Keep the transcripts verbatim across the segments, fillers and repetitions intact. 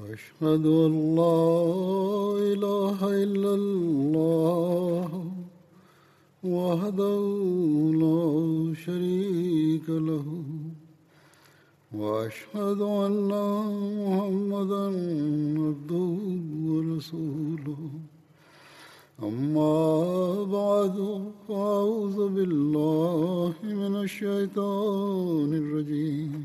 أشهد أن لا إله إلا الله وحده لا شريك له وأشهد أن محمدا عبده ورسوله أما بعد فأعوذ بالله من الشيطان الرجيم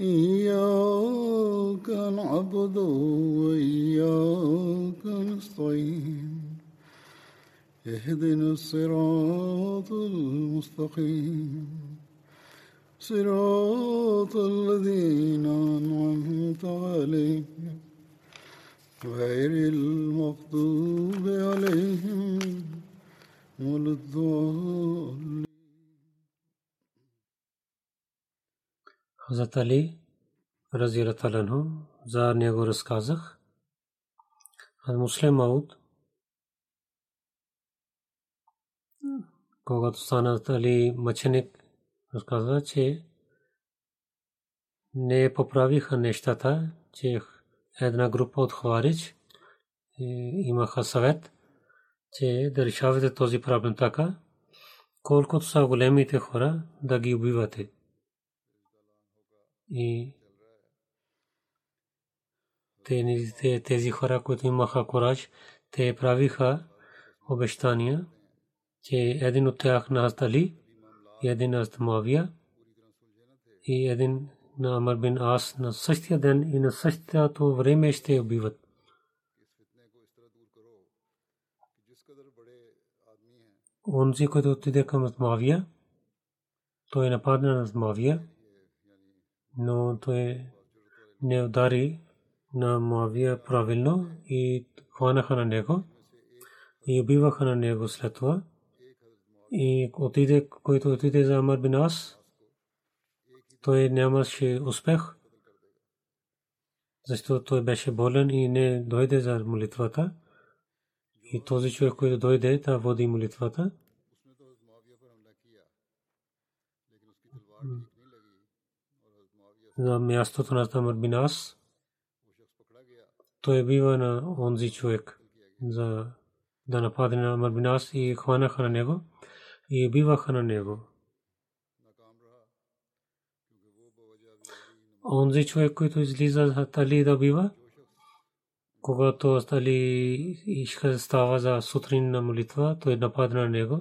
إياك نعبد وإياك نستعين اهدنا الصراط المستقيم صراط الذين أنعمت عليهم غير المغضوب عليهم ولا الضالين. Хазрат Али разияллаху анху, за него разказах. Хазрат Муслим Мауд, когато стана Али мъченик, разказва, че не поправиха нещата, че една група от Хаваридж имаха съвет, че да решавате този проблем така, колкото са големите хора да ги убивате. И тези хора, които имаха кораж, те правиха обещания, че един от тях на Али, един на Муавия и един на Амр бин Ас на същия ден и на същото време ще убиват. Онзи, който отиде към Муавия, той нападна на Муавия, но той не удари на Муавия правилно и хванаха на него и убиваха на него след това. И отиде, който отиде за Амр бин Ас, той нямаше успех, защото той беше болен и не дойде за молитвата. И този човек, който дойде, да води молитвата. На мястото на Амр бин Ас, той бива на онзи човек за да нападне на Амр бин Ас и хванаха на него и биваха на него. Онзи човек, който излиза за Али да бива, когато Али става за сутрин на молитва, той нападна на него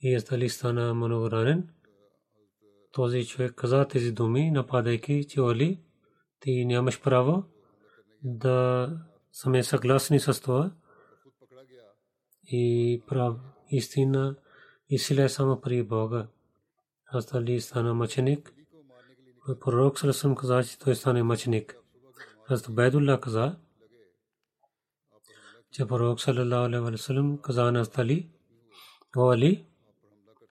и Али стана много ранен. Този човек каза тези думи, нападайки, че Али, ти нямаш право да сме съгласни с това. И прав, истина и сила само при Бога. Аз Али стана мъченик. Пророк Сърсъм каза, че той стане мъченик. Аз Байдулла каза, че пророк Салалаху алейхи ва саллям каза на Али, о Али,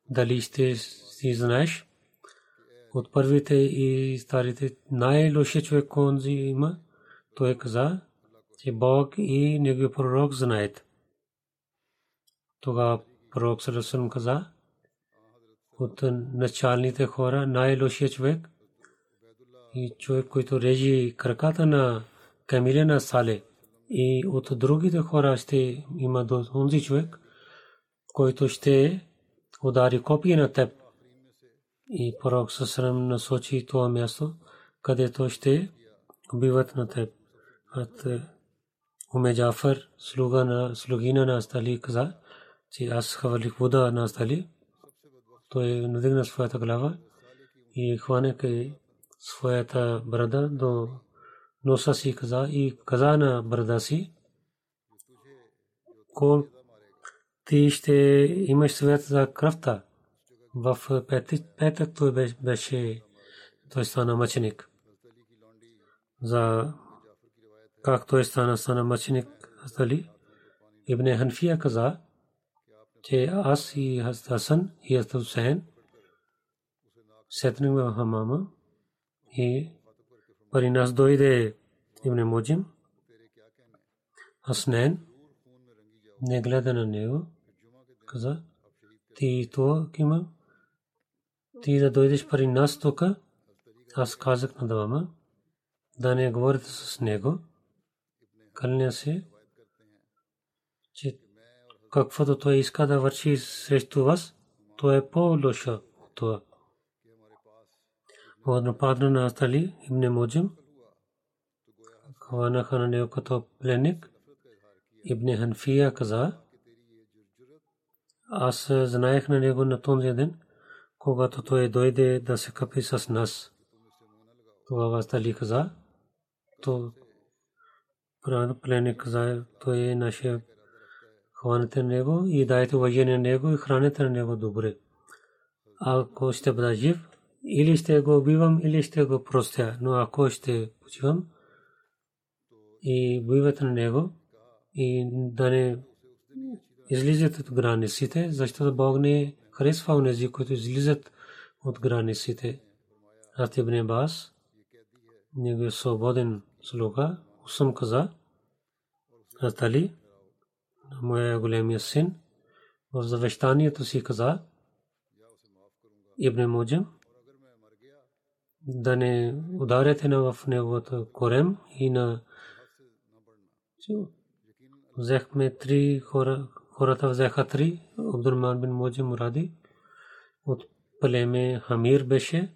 дали ще си знаеш, от първите и старите най-лоши човек, който има, той каза, че Бог и неговия пророк знаят. Тогава пророк Сърсъм каза, от началните хора най-лоши човек и човек, който режи краката на камиле на Сале. И от другите хора ще има този човек, който ще удари копия на теб. И пророк Сърсъм насочи това място, където ще убиват на теб. От Уме Джафър, слугина на Али, каза, че аз хвърлих вода на Али. Той надигна своята глава и хванеха своята брада до носа си каза и каза на брада си, кол ти ще имаш свет за кръвта. В петък той беше, той стана мъченик. За как той стана стана мъченик Али, Ибн Ханфия каза, че аз и Хасан и Хусейн седнахме в хамама и при нас дойде Ибн Муджим Хаснен, не гледа на него, каза, ти то кима, ти да дойдеш при нас тук. Аз казах на двама да не говорите с него. Кълня се, че каквото той иска да върши срещу вас, то е по-лошо от това. От нападна на Астали Ибн Муджим, хванаха на него като пленник. Ибн Ханфия каза, аз знаех на него на този ден, когато той дойде да се къпи с нас. Това Астали каза, то пленник каза, той е нашия, хванете на него и дайте уважение на него и храните на него добре. Ако ще бъда жив, или ще го убивам, или ще го простя, но ако ще почивам и убивате на него и да не излизат от границите, защото Бог не харесва онези, които излизат от границите. Аз Ибн Абас, него е свободен слуга, Усъм каза, аз Али, моя големия син, в завещанието си каза, Ибн Муджим, да не ударяте в неговото корем и на... Взехме три хора, хората взеха три, Абдурман бин Муджим Муради, от племе Хамир беше,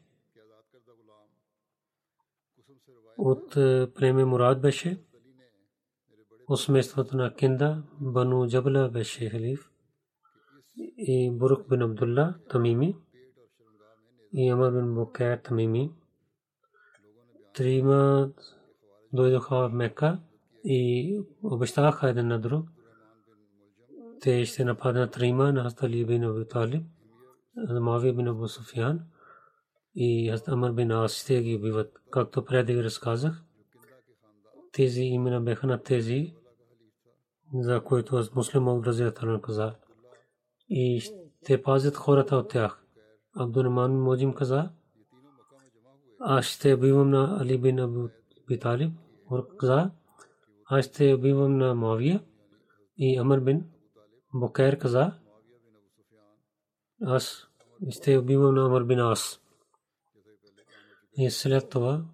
от племе Мурад беше, от семейството на Кинда, Бану Джабла беше халиф, и Бурук бин Абдулла Тамими, и Амар бин Букайр Тамими. Трима дойдоха в Мека и обещаха един на друг. Те ще нападнат трима на Али бин Аби Талиб, Муавия бин Абу Суфиян и Амар бин Ас, те ги убиват. Както преди разказах, тези имена бяха на тези, за които аз муслим образиятел каза. И те пазят хората от тях. Абдурман бин Муджим каза, аз ще убивам на Али бин Аби Талиб, каза, аз ще убивам на Муавия. И Амар бин Букайр каза, аз ще убивам на Амар бин Ас. И след това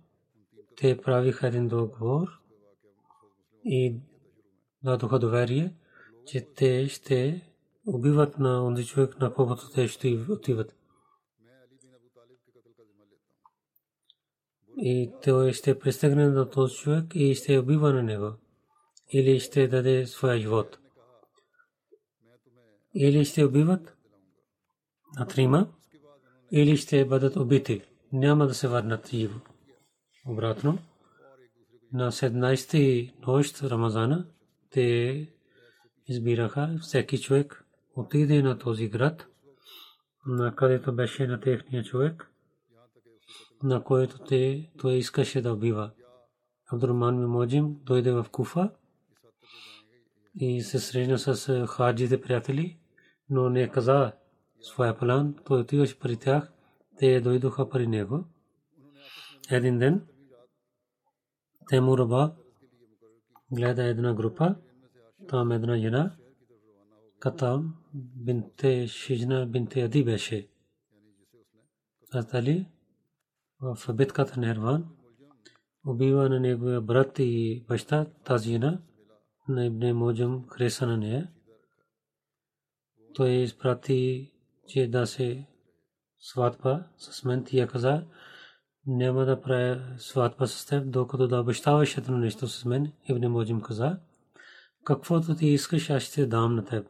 те правиха един договор и дадоха доверие, че те ще убиват на онзи човек, на когото те ще отиват. И той ще пристигне до този човек и ще убива на него. Или ще даде своя живот. Или ще убиват на трима, или ще бъдат убити. Няма да се върнат и обратно. На седемнайсети нощ Рамазана те избираха, всеки човек отиде на този град, на където беше на техния човек, на който те той искаше да убива. Абдурман бин Муджим дойде в Куфа и се срещна с хаджите приятели, но не каза своя план. Той отиваше при тях. Те дойдоха при него. Един ден Теймур Абад гледа една група, там една жена, Катам бинте Шижна бинте Ади беше. Аз Али в битката на Ерван убива на неговия брат и баща. Тази жена на Ибн Муджим хареса на нея. Той изпрати, че да се сватба с мен. Тия каза, няма да правя сватба с теб, докато да обещаваш едно нещо с мен. Ибн Муджим каза, каквото ти искаш, аз ще дам на теб.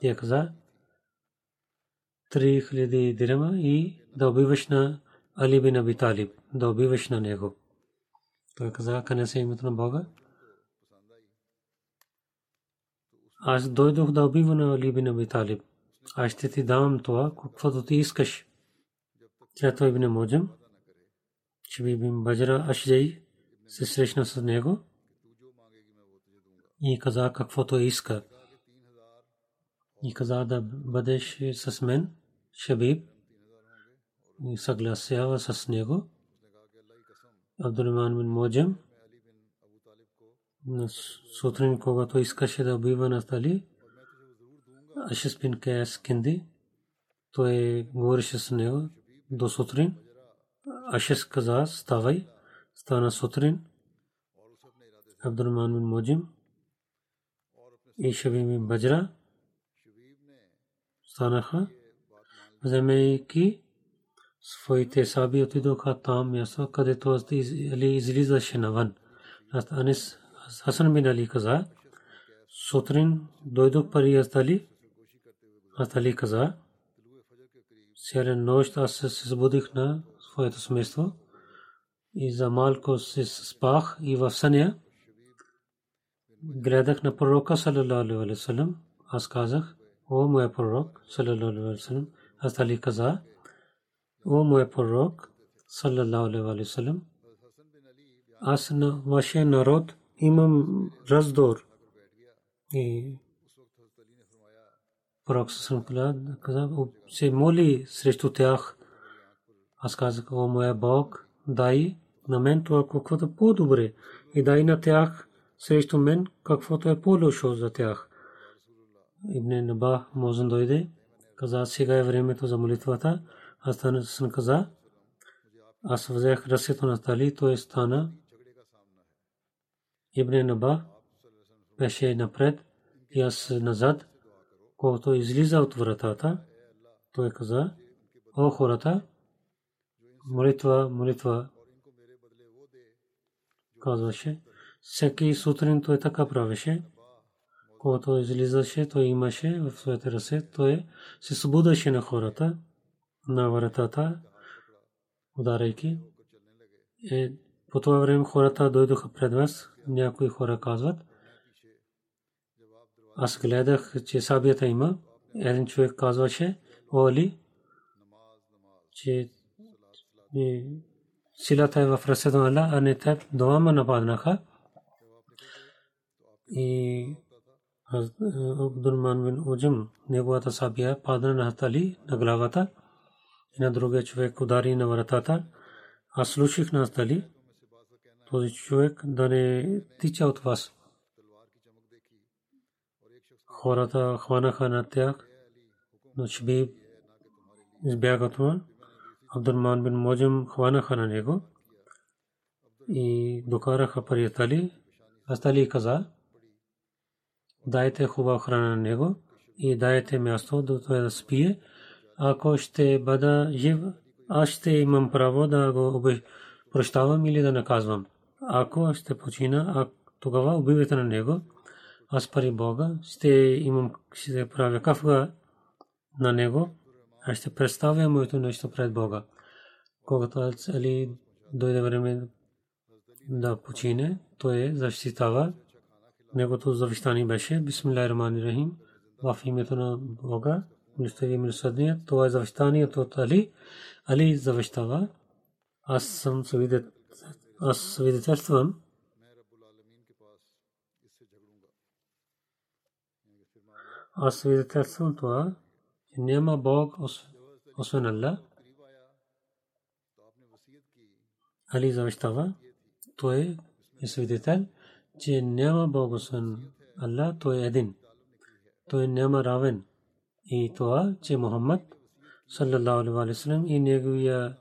Тия каза, три хиляди дирема и да убиваш на Али бин Аби Талиб, да убиваш на него. Той каза, къде се името на Бога? Аз дойдох да убива на Али бин Аби Талиб. Аз ще ти дам това, каквото ти искаш. Тято Ибн Муджим, Шиб бин Баджра Ашджаи, се срещна с него и каза каквото иска. и каза да бъдеш с мен. Шабиб съгласява с него. Абдурахман бин Муаджам сутрин, когато искаше да убива на Али, Ашис бин Кайс Кинди, той говореше с него до сутрин. Ашис каза: ставай. Стана сутрин. Абдурахман бин Муаджам и Шабиб бин Баджра станаха, вземайки своите саби, отидоха там място, където Али излизаше навън. Анис Хасан бин Али каза: сутрин дойдох при Али. Али каза: сяра нощ аз се събудих на своето смество и за малко се спах, и в съня гледах на пророка саллалаху алейхи ва саллям. Аз казах: о моя пророк саллалаху алейхи ва саллям. Али каза: о моя пророк саллалаху алейхи ва саллям, аз на вашия народ имам раздор. И пророк саллалаху каза: се моли срещу тях. Аз казах: о моя Бог, дай на мен това каквото е по-добре и дай на тях срещу мен каквото е по-лошо за тях. Ибн Наба Мозан дойде, каза: сега е времето за молитвата. Аз съм каза: аз взех ръцето на Али, той стана. Ибн Наба беше напред и аз назад. Когато излиза от вратата, той каза: о хората, молитва, молитва, казваше. Всеки сутрин той така правеше. Когато излизаше, той имаше в своите ръце, той се събудеше на хората, на вратата, ударайки. Е, по това време хората дойдоха пред вас. Някои хора казват: аз гледах, че сабията има. Един човек казваше: о Али, че силата е в ръцете на Аллах, а не теб. Двама нападнаха. И Абдурахман бин Муаджам, неговата сабия падна на Али, на главата. И на другия човек удари на вратата. Аз слушах на Али: този човек да не тича от вас. Хората хванаха на тях, но Шабиб избяга това. Абдурахман бин Муаджам хванаха на него и докараха при Али. Али каза: дайте хубава храна на него и дайте място да той да спие. Ако ще бъда жив, аз ще имам право да го прощавам или да наказвам. Ако ще почина, тогава убивайте на него. Аз пари Бога ще имам, ще правя кафга на него. Аз ще представя моето нещо пред Бога. Когато Али дойде време да почине, той защитава. Негото завещание беше: бисмиллахир рахманир рахим, в името на Бога, милостивия, милосърдния. Това е завещанието от Али. Али завещава: аз съм свидетелствам, аз свидетелствам това, че няма Бог освен Аллах. Али завещава, той е свидетел, че няма Бог освен Аллах, той е един, той няма равен. И това, че Мухаммад саллалаху алейхи ва саллям и неговия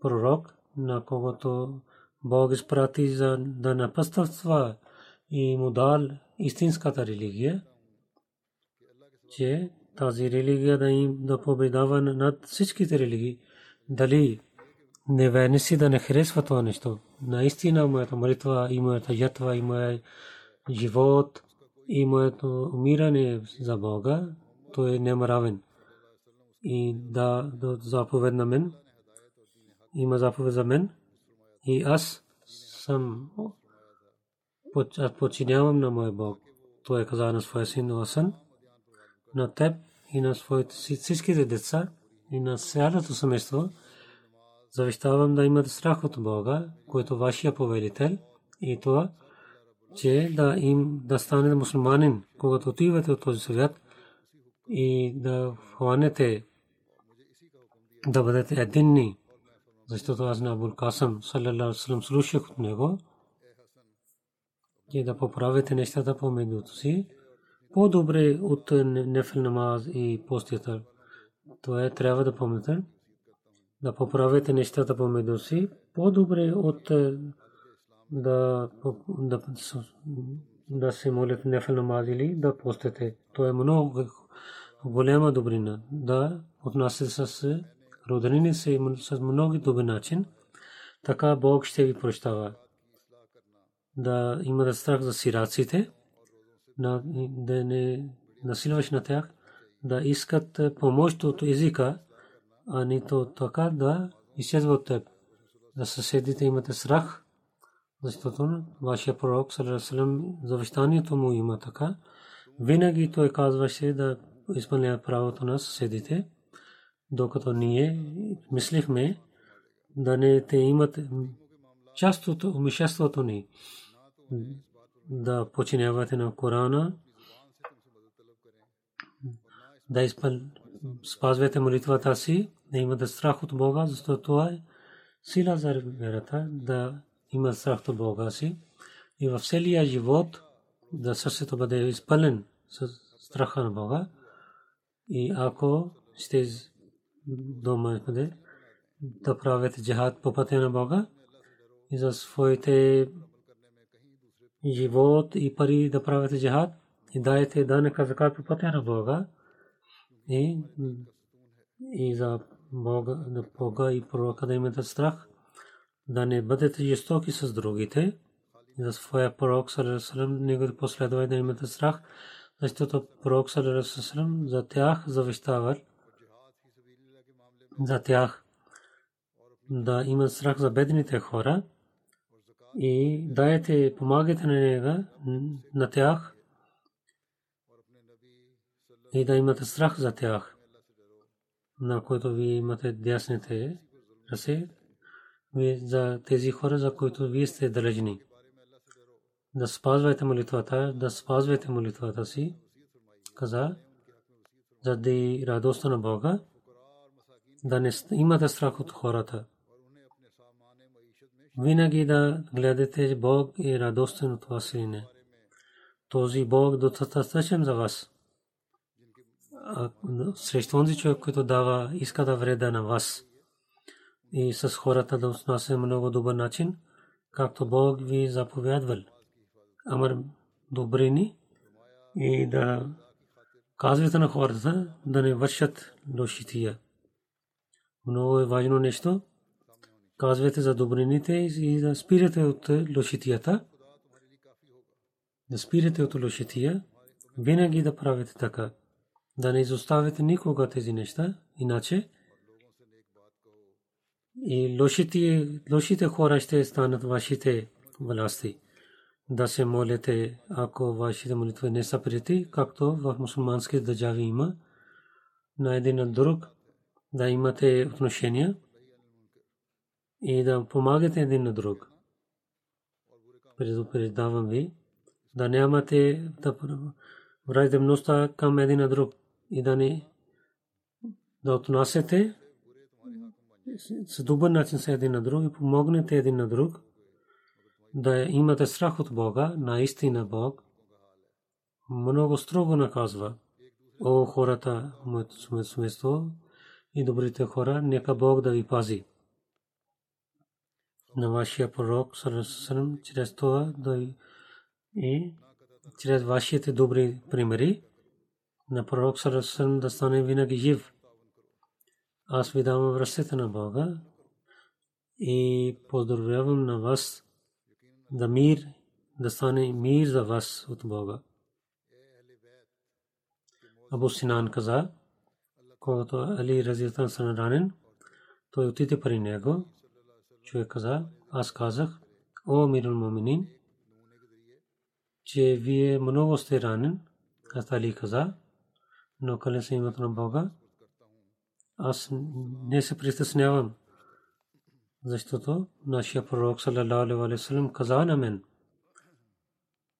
пророк, на когото Бог изпрати за да напътства и му дал истинската религия, че тази религия да им да победава над всичките религии. Дали невинници да не харесва това нещо. Наистина моята молитва и моята ятва и моят живот и моето умиране за Бога, той няма равен. И да заповед на мен, има заповед за мен и аз съм подчинявам на моя Бог. Той каза на своя син Хасан, на теб и на своите всичките деца и на цялото семейство завещавам да имат страх от Бога, който вашия повелител, и това, че да им да станете мусулманин, когато отивате от този свят. и да хванете, да бъдете единни, защото аз на Абул Касъм саллаллаху алейхи ва саллям слушах от него, че да поправите нещата помежду си по-добре от нефил намаз и постията. Това трябва да помните, да поправите нещата помежду си по-добре от да да се молите нефил намаз или да постите. Това е много голяма добрина, да отнасяте се с роднините си с много добър начин, така Бог ще ви прощава. Да имате страх за сираците, да не насилваш на тях, да искат помощ от езика, а не то така да изчезва от теб. За съседите имате страх, защото вашия пророк саллаллаху алейхи ва саллям завещанието му има така. Винаги той казваше да изпълнява правото на съседите, докато ние мислихме да не те имат част от умишеството ни, да починявате на Корана, да спазвате молитвата си, да имате страх от Бога, защото това е сила за верата, да имате страх от Бога си и в целия живот да сърцето бъде изпълнен с страха на Бога. И ако сте дома да правите джихад по пътя на Бога и за своите живот и пари да правите джихад и даете данъка закат по пътя на Бога и, и за Бога, Бога и пророка да имате страх, да не бъдете жестоки с другите, за своя пророк саллаллаху алейхи ва саллям неговите последователи да имате страх, защото пророк саллаллаху алейхи ва саллям за тях завещава, за тях да имат страх за бедните хора и дайте помагайте на него, на тях и да имате страх за тях, на който вие имате дясните ръце, за тези хора, за които вие сте длъжни. Да спазвайте молитвата, да спазвайте молитвата си, каза, заради радостта на Бога, да не имате страх от хората. Винаги да гледате Бог и радостен от вас или не. Този Бог достатъчен за вас. Срещу онзи човек, който дава, иска да вреда на вас и с хората да отнася много добър начин, както Бог ви заповядвал. Амар добрини и да казвате на хората да не вършат лошития. Много е важно нещо. Казвате за добрините и да спирате от лошитията. Да спирате от лошития. Винаги да правите така. Да не изоставяте никога тези неща. Иначе и лошите, лошите хора ще станат вашите власти. Да се молите, ако вашите молитви не са прияти, както в мусулмански държави има, на един на друг да имате отношения и да помагате един на друг. Предупреждавам ви да нямате да враждебността към един на друг и да не да отнасяте с добър начин с един на друг и помогнете един на друг, да имате страх от Бога, наистина Бог много строго наказва. О хората, моето смисъл и добрите хора, нека Бог да ви пази. На вашия пророк саллаллаху алейхи ва саллям чрез това да и чрез вашите добри примери на пророк саллаллаху алейхи ва саллям да стане винаги жив. Аз ви давам връзката на Бога и поздравявам на вас да мир, да стане мир за вас от Бога. Абу Синан каза, когато Али разията са ранен, той отиде при него. Човек каза, аз казах, о мирул моминин, че вие много сте ранен. Аз Али каза, но къде се имат на Бога, аз не се притеснявам. Защото нашия пророк саллаллаху алейхи ва саллям каза на мен,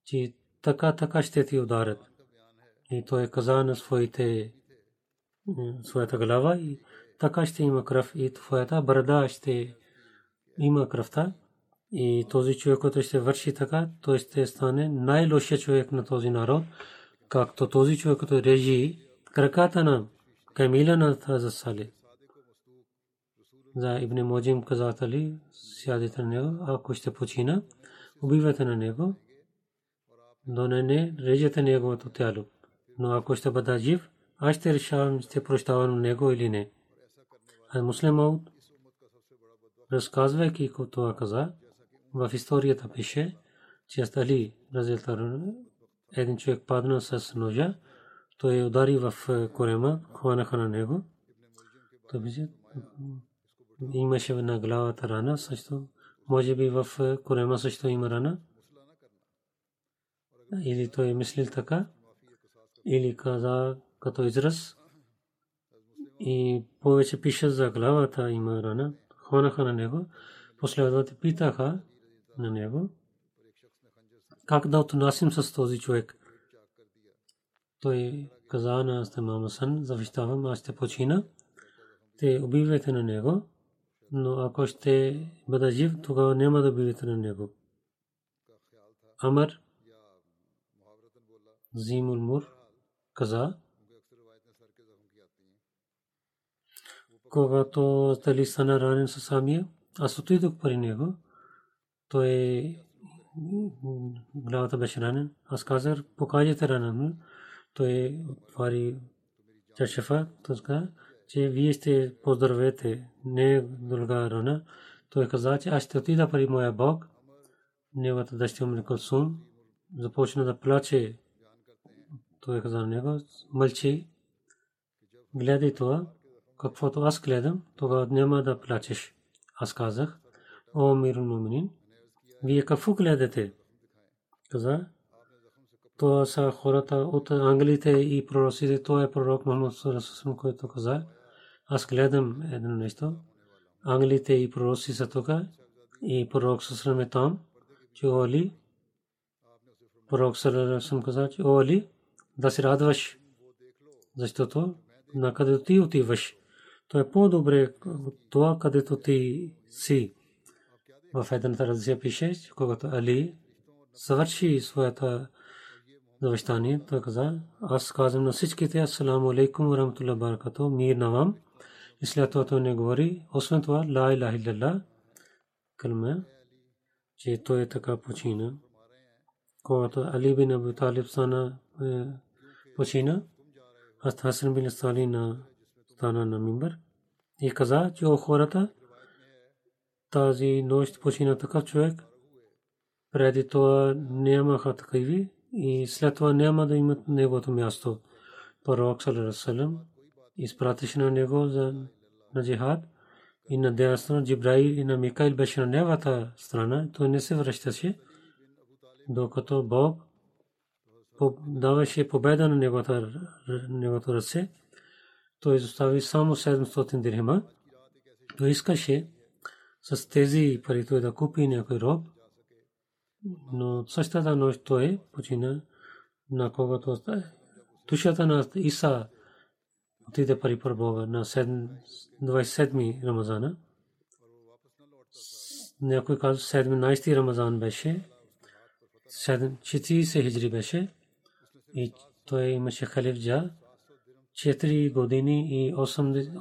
че така така ще ти ударят. И той каза на своите своята глава и така ще има кръв и твоята бърда ще има кръвта. И този човек, който ще върши така, той ще стане най-лошия човек на този народ, както този човек, който режи краката на камила на Тазасали. За Ибн Муджим казатали, сядете на него, ако ще почина, убивате на него, но не, не режете неговото тяло. Но ако ще бъда жив, аз ще решавам, ще прощавам него или не. А Муслим Ауд, разказвайки това каза, в историята пише, че Али един човек падна с ножа, той удари в корема, хванаха на него. Имаше на главата рана, също може би в корема също има рана. Или той мислил така, или каза като израз. И повече пише за главата има рана, хванаха на него. Последователите питаха на него, как да отнасим с този човек. Той каза на Имам Хасан, завещавам, аз ще почина, те убивайте на него, но ако ще бъда жив, тогава няма да убивате на него. Амар Зимул Мур каза, когато Али стана ранен със самия, аз отидох при него, той главата беше ранен, аз казах, покажете ранен. Той отвари чашафа, той каза, че вие сте поздравете, не дълга рана. Той каза, че аз ще отида при моя Бог, неговата дъщеря Умме Кулсум, започна да плаче. Той каза на него, мълчи, гледай това, каквото аз гледам, тогава няма да плачеш. Аз казах, о мирул муминин, вие какво гледате? Каза, това са хората от ангелите и пророците. Това е пророк Мухамед Суласусун, който каза, аз гледам едно нещо. Ангелите и пророци са тук и пророк Суласусун е там. Че Оли, пророк Суласусун каза, че Оли, да се радваш, защото на където ти отиваш. То е по-добре от това, където ти си. В едната различия пише, когато Али съвърши своята завещание, той каза, аз казвам на всичките, ассаламу алейкум ва рахматуллахи ва баракатуху, мир на вам. И след това той не говори, освен това, ла илаха илlallah, калма, че той е така почина. Когато Али бин Аби Талиб стана почина, аз Хасан бин Сали на стана на мимбър и каза, че о хората, тази нощ почина такъв човек, преди това нямаха такиви, и след това няма да имат неговото място. Пророк саллаллаху алейхи ва саллям изпратеше на него за на джихад и на дясно Джибраил и на Микаил беше на неговата страна. Той не се връщаше, докато Бог даваше победа на неговото ръце. Той изостави само седемстотин дирхема. Той искаше с тези пари той да купи някой роб. Но същата нощ той почина, на когото душата на Иса отиде пари при Бога на двайсет и седми Рамазана. Някой казва, седемнайсети Рамазан беше, четирийсет хиджри беше и той имаше халифджа, четири години и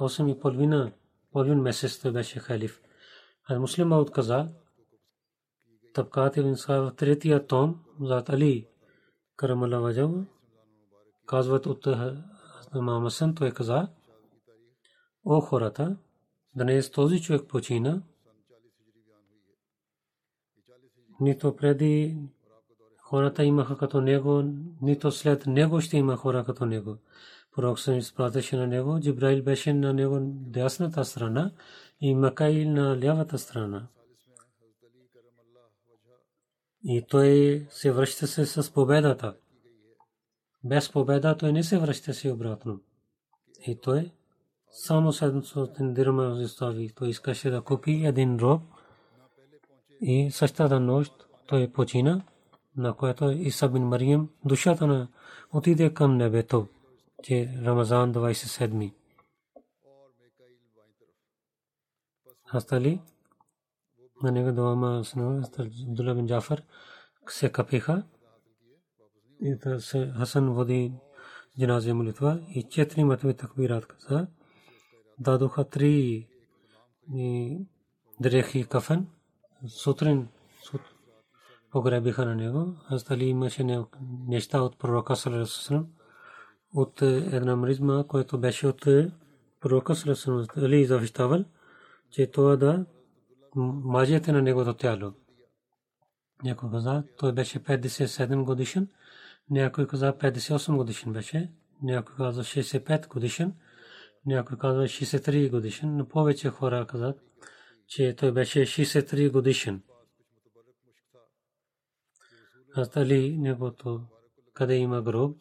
осем и половина, половин месец той беше халиф. А Муслим Ауд каза, Табкат ибн Саф в третия том, Зат Али Карамаллаху ваджаху, казват от Имам Хасан, той каза, о хората, днес този човек почина, нито преди хората имаха като него, нито след него ще има хора като него. Пророк се изпратеше на него, Джибраил беше на него дясната страна и Микаил на лявата страна. И той се връща се с победата. Без победа той не се връща се обратно. И той само седемстотин дирхема остави. Той искаше да купи един роб. И същата нощ той почина, на която Иса бин Мариям душата на отиде към небето. че Рамазан двадесет и седми. Хастали на него двама сина Абдулла бин Джафар се капиха и Хасан води джиназе молитва и четири мъртви такбират каза. Дадоха три дрехи кафен. Сутрин погребиха на него. Хастали имаше неща от пророка саллаллаху алейхи ва саллям, от една мризма, която беше от пророка саллаллаху алейхи ва саллям. Али завещавал, че това да мажете на негото тяло. Някой каза, той беше петдесет и седем годишен, някой каза петдесет и осем годишен беше, някой каза шестдесет и пет годишен, някой каза шестдесет и три годишен, но повече хора казат, че той беше шестдесет и три годишен. Али негото къде има гроб,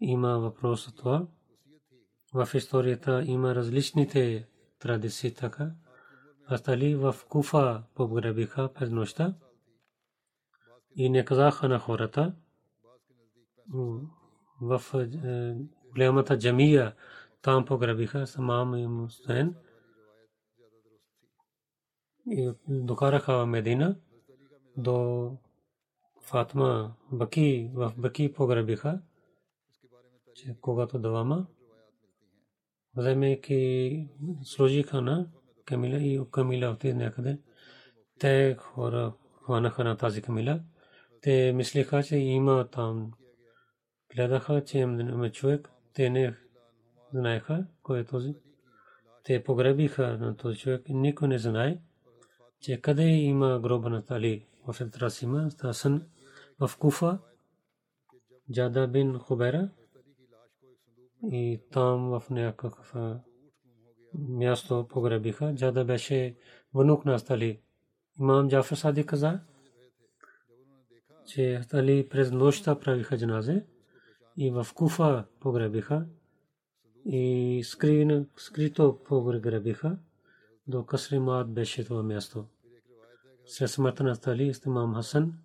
има въпрос от това. В историята има различните традиции така. Астали в Куфа погребиха през нощта и не казаха на хората. В голямата джамия там погребиха с имам и Мустен и докараха в Медина до Фатма Баки. В Баки погребиха, когато двама вземайки служиха на Камила и Камила отиде някъде. Те хора хванаха на тази Камила. Те мислиха, че има там. Гледаха, че има човек. Те не знаеха кой е този. Те погребиха на този човек. Никой не знае, че къде има гроба на Али. В Етрасима, Стасан, в Куфа, Джада бин Хубера. И там в някакъв място погребиха. Джада беше внук на Али. Имам Джафар Садик каза, че Али през нощта правиха джаназе и в Куфа погребиха и скрин, скрито погребиха. До Касримат беше това място. След смъртта на Али с имам Хасан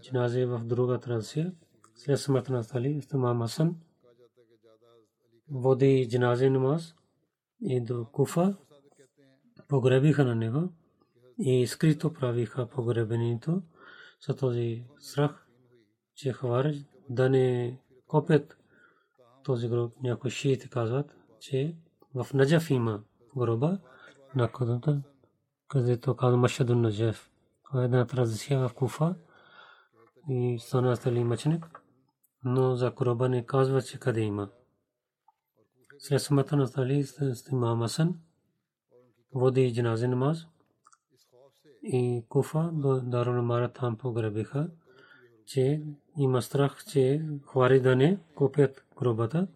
джаназе в друга традиция. След смъртта на Али с имам Хасан води джиназе намаз и до Куфа погребиха на него и скрито правиха погребението с този страх, че хварж да не копят този гроб. Някои шиити казват, че в Наджаф има гроба на Кудата, където казва Машадун Наджаф. Това е една традиция в Куфа и стана Али мъченик, но за гроба не казва, че къде има. След смъртта на Али с имам Хасан води джиназе намаз и Куфа до Дарул Умара там погребиха, че има страх, че хвари да не копят гробата.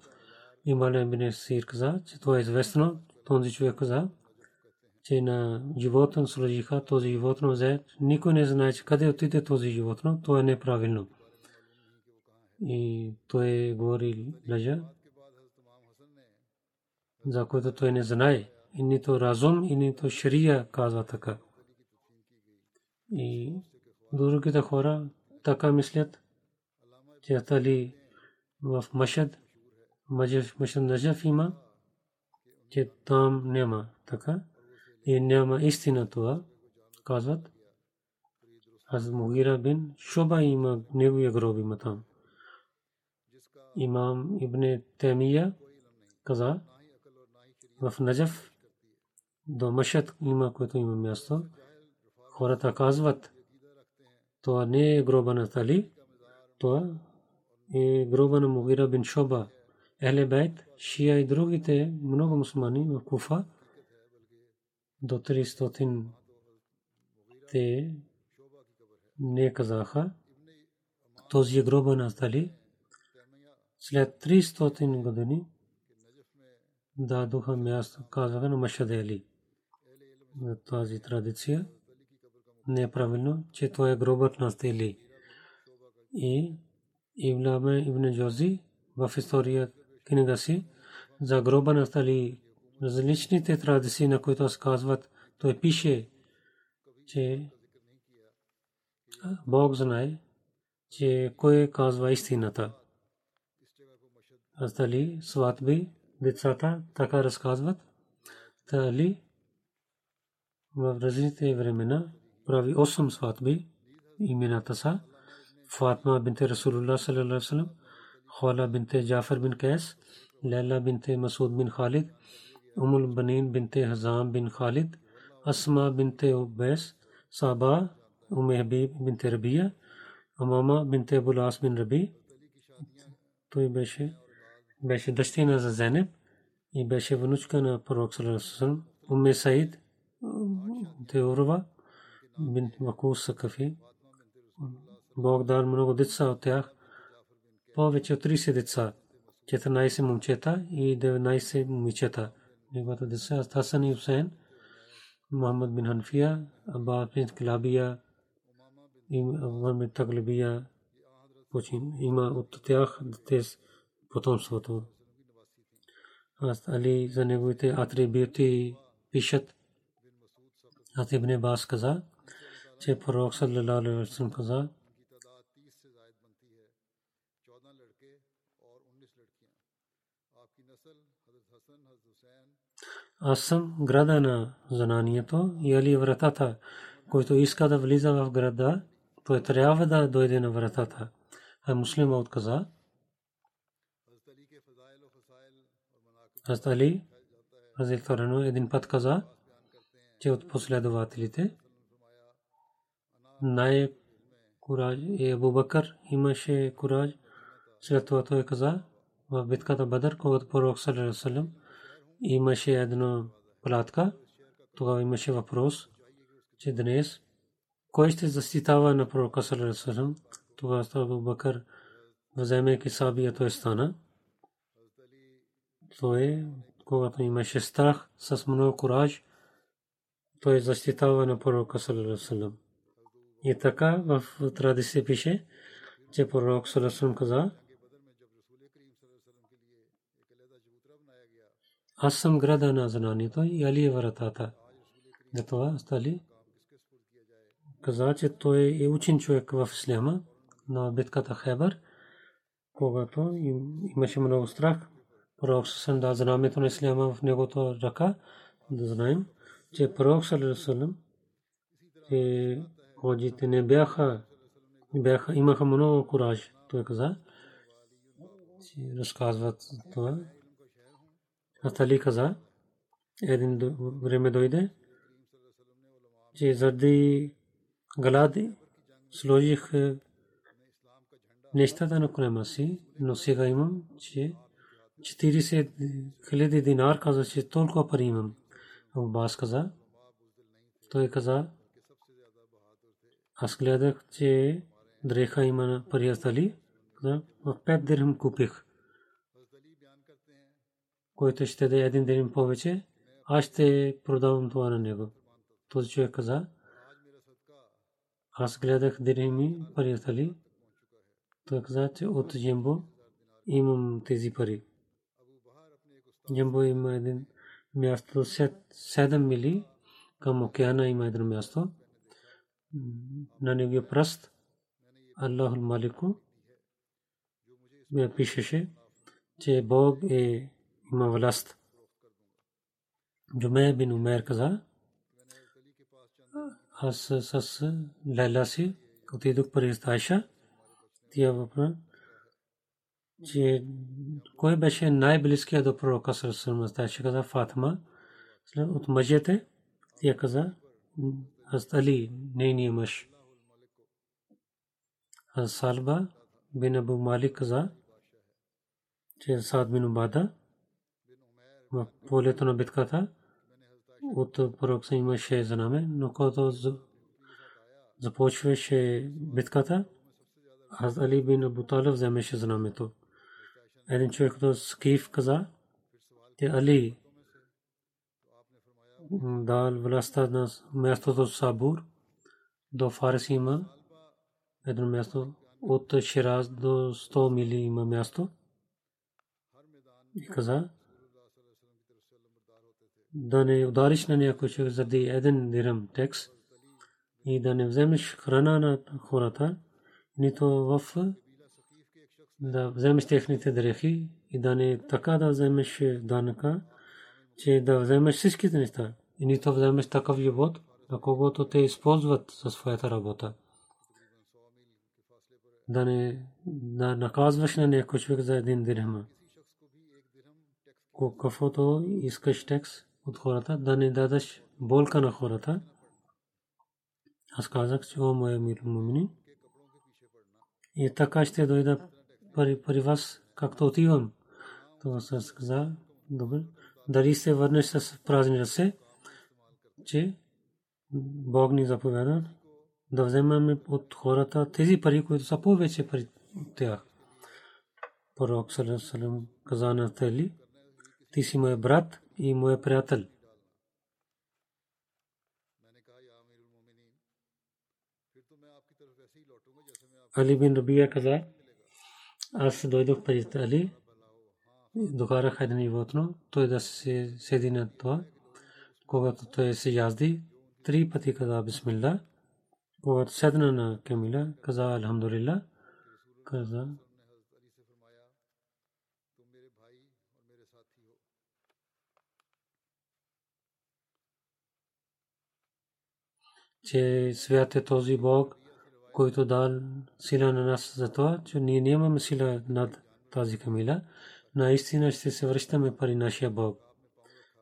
Имаме бин Сир каза, че това е известно. Този човек каза, че на животно служиха, този животно взе. Никой не знае, че къде отиде този животно. Това е неправилно. И той говори лъжа, за което той не знае. И нито разум, и нито шария казва така. И другите хора така мислят, че Али в Машад, Машад Наджаф има, че там няма така. И няма истина това, казват. Аз Мугира бин Шуба има, неговия гроб има там. Имам Ибн Таймия каза, в Наджаф до Машад има, което има място. Хората казват, това не е гроба на Али, това е гроба на Мугира бин Шуба. Ахле Байт, Шия и другите много мусулмани в Куфа до триста те не казаха, този е гроба на Али. След триста години дадоха място, казаха на Машад Али. Тази традиция не е правилно, че това е гробът на Али. И Ибн Ибн Джози в история книга си за гроба на Али, различните традиции, на които казват, той пише, че Бог знае, че кой казва истината. Хазрат Али сватби децата така разказват. Та Али в различните времена прави осем сватби, имената са Фатма бинте Расулуллах саллаллаху алейхи ва саллям, Хала бинте Джафар бин Кайс, Лейла бинте Масуд бин Халид, Умул Банин бинте Хазам бин Халид, Асма бинте Убайс, Саба Уме Хабиб бинте Рабия, Амама бинте Абулас бин Раби. Той беше беше дъщеря за Зейнаб и беше внучка на пророк саллаллаху алейхи ва саллям. Умме Саид те Урва бинт Макус Сакафи. Бог дар много деца от тях, повече от трийсет деца, четиринайсет момчета и деветнайсет момичета. Неговата деца Хасан и Хусейн, Мохамед бин Ханфия, Аббас бин Калабия, Умар бин Таглибия, почин има от тях дес потомството. Аз Али за неговите атрибути пишат. Аз Ибн Абас каза, че пророк саллаллаху алейхи ва саллям каза, аз съм града на знанието и Али вратата, който иска да влиза в града, той трябва да дойде на вратата. А муслима отказа. Хазрат Али разликата рано един път каза, че от последователите най кураж е Абу Бакър, имаше кураж. След това той каза в битката Бадър, когато пророк саллаллаху алейхи ва саллям имаше една палатка, тогава имаше въпрос, че днес кой ще защитава на пророка саллаллаху алейхи ва саллям. Тогава Абу Бакър вземайки сабия, той стана. Той, когато имаше страх, с много кураж, той защитава на пророка саллаллаху алейхи ва саллям. И така в традиция пише, че пророк саллаллаху алейхи ва саллям каза, аз съм града на знанието и Али е вратата. Затова Али каза, че той е учен човек в исляма на битката Хайбър, когато имаше много страх. Пророк със да знамето на исляма в неговото ръка, да знаем, че пророк саллаллаху алейхи ва саллям е ходите не бяха, бяха имаха много кураж. Той каза, че разказват това. Хазрат Али каза, един време дойде, че заради глад сложих нещата на конема си, но сега имам, че четирийсет хиляди динар, каза, че толкова пари имам. Аббас каза, той каза, аз гледах, че дреха има пари. Хазрат Али каза, в пет дирхам купих, който ще даде един ден повече, аз ще продавам това на него. Този човек каза, аз гледах дирхами пари Али. Той каза, че от Джембо имам тези пари. Джембо има един място, седем мили към океана има едно място. На неговия пръст, Аллахул Малику, ме пишеше, че Бог е има власт. Джумей бин Умер каза, аз с Лейла си отидох при Айша. Тя въпра, че кой беше най-близкият до пророка саллаллаху алейхи ва саллям. Айша каза, Фатма. От мъжете тя каза, Хазрат Али, нейният мъж. Аз Салба бин Абу Малик каза, че Саад бин Убада в полето на битката от пророк имаше знаме, но когато започваше битката, Хазрат Али бин Абу Талиб вземеше знамето. Един човек от Скиф каза, че Али дал властта на мястото Сабур до Фарси, има едно място от Шираз до сто мили има място. И каза, да не удариш на някой човек заради един дирхам текст и да не вземеш храна на хората, нито в да вземеш техните дрехи и да не така да вземеш данъка, че да вземеш всичките неща. И нито вземеш такъв живот, на когото те използват за своята работа. Да не да наказваш на някой човек за един дирхам. Каквото искаш текст от хората, да не дадеш болка на хората. Аз казах, че о моя мумини. И така ще дойда при вас, както отивам. Това се каза, добре. Дали се върнеш с празни ръце, че Бог ни заповяда да вземаме от хората тези пари, които са повече пари от тях. Пророк салем каза на Тали, ти си мой брат и мой приятел. Али бин Рабия каза, аз дойдох при Али, докарах един животно, той да се седи на това, когато той се язди, три пъти каза бисмилла, когато седна на камила, каза алхамдулилла, каза че свят е този Бог, който дал сила на нас за това, че ние нямаме сила над тази камила. Наистина ще се връщаме при нашия Бог.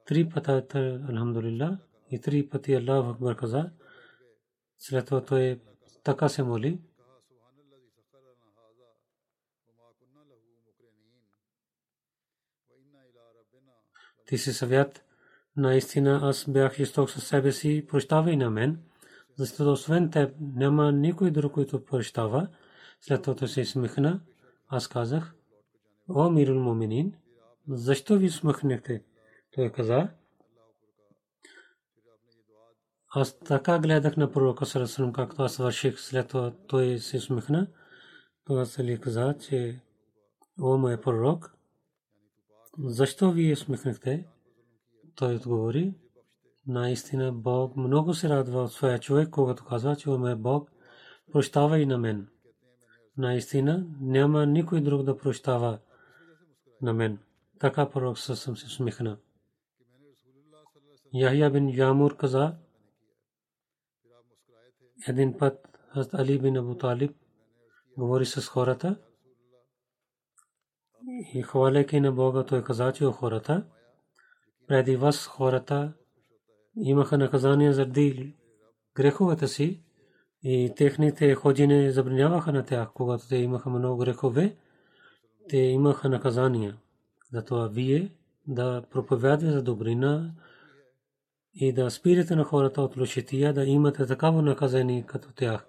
Три пъти алхамдулилла и три пъти Аллаху акбар каза. След това той така се моли. Ти си свят, наистина аз бях жесток със себе си, прощавай на мен. Защото освен теб няма никой друг, който прощава. След това той се смехна. Аз казах, о мирул муминин, защо ви смехнете? Той каза, аз така гледах на пророка Сарасрам, както аз върших. След това той се смехна. Това се ли каза, че о мой пророк, защо ви смехнете? Той отговори, наистина Бог много се радва от своя човек, когато казва, че о мой Бог, прощавай на мен. Наистина няма никой друг да прощава на мен. Така пророк Сарасрам се смехна. Яхия бин Ямур каза, един път Хазрат Али бин Абу Талиб говори с хората и хваляйки на Бога, той каза, че о хората, преди вас хората имаха наказания заради греховете си и техните ходене забраняваха на тях, когато те имаха много грехове, те имаха наказания. Затова вие да проповядвате за добрина и да спирате на хората от лошотия, да имате такава наказание като тях.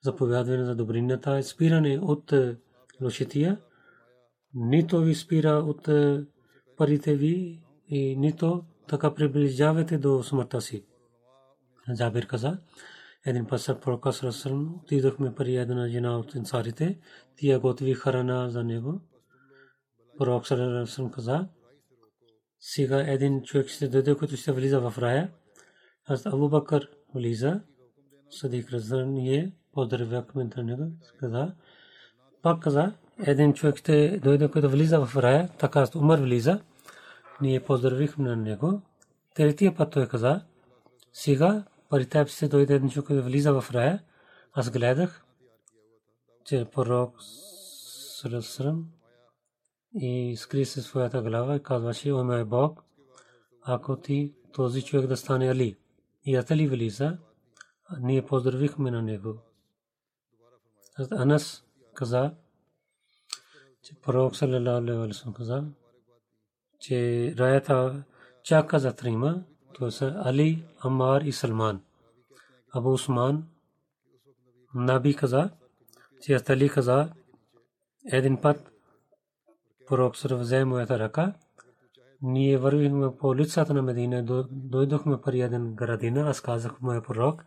Заповядване за добрината и спиране от лошотия, нито ви спира от парите ви и нито така приближавате до смъртта си. Джабир каза, един пасар пророка Сарасрам, отидохме при една жена от инсарите, тия готви храна за него. Пророк Сарасрам каза, сега един човек ще дойде, който ще влиза в рая. Аз Абу Бакър влиза. Садик Раздание поздравя коментар него. Каза, пак каза, един човек ще дойде, който влиза в рая. Така Умар влиза. Ние поздравихме на него. Третия път той каза, сега при теб ще дойде един човек, който влиза в рая. Аз гледах, че пророк Сарасрам и скри се своята глава и казваше, о мой Бог, ако ти този човек да стане Али. И Атали влиза, ние поздравихме на него. Анас каза, че пророк салалаху алейхи ва саллям каза, че раята чака за трима, т.е. Али, Амар и Салман. Абу Усман Наби каза, че Атали каза, един път пророк вземе моята ръка. Ние вървихме по улицата на Медина, дойдохме при един градина. Аз казах моя пророк,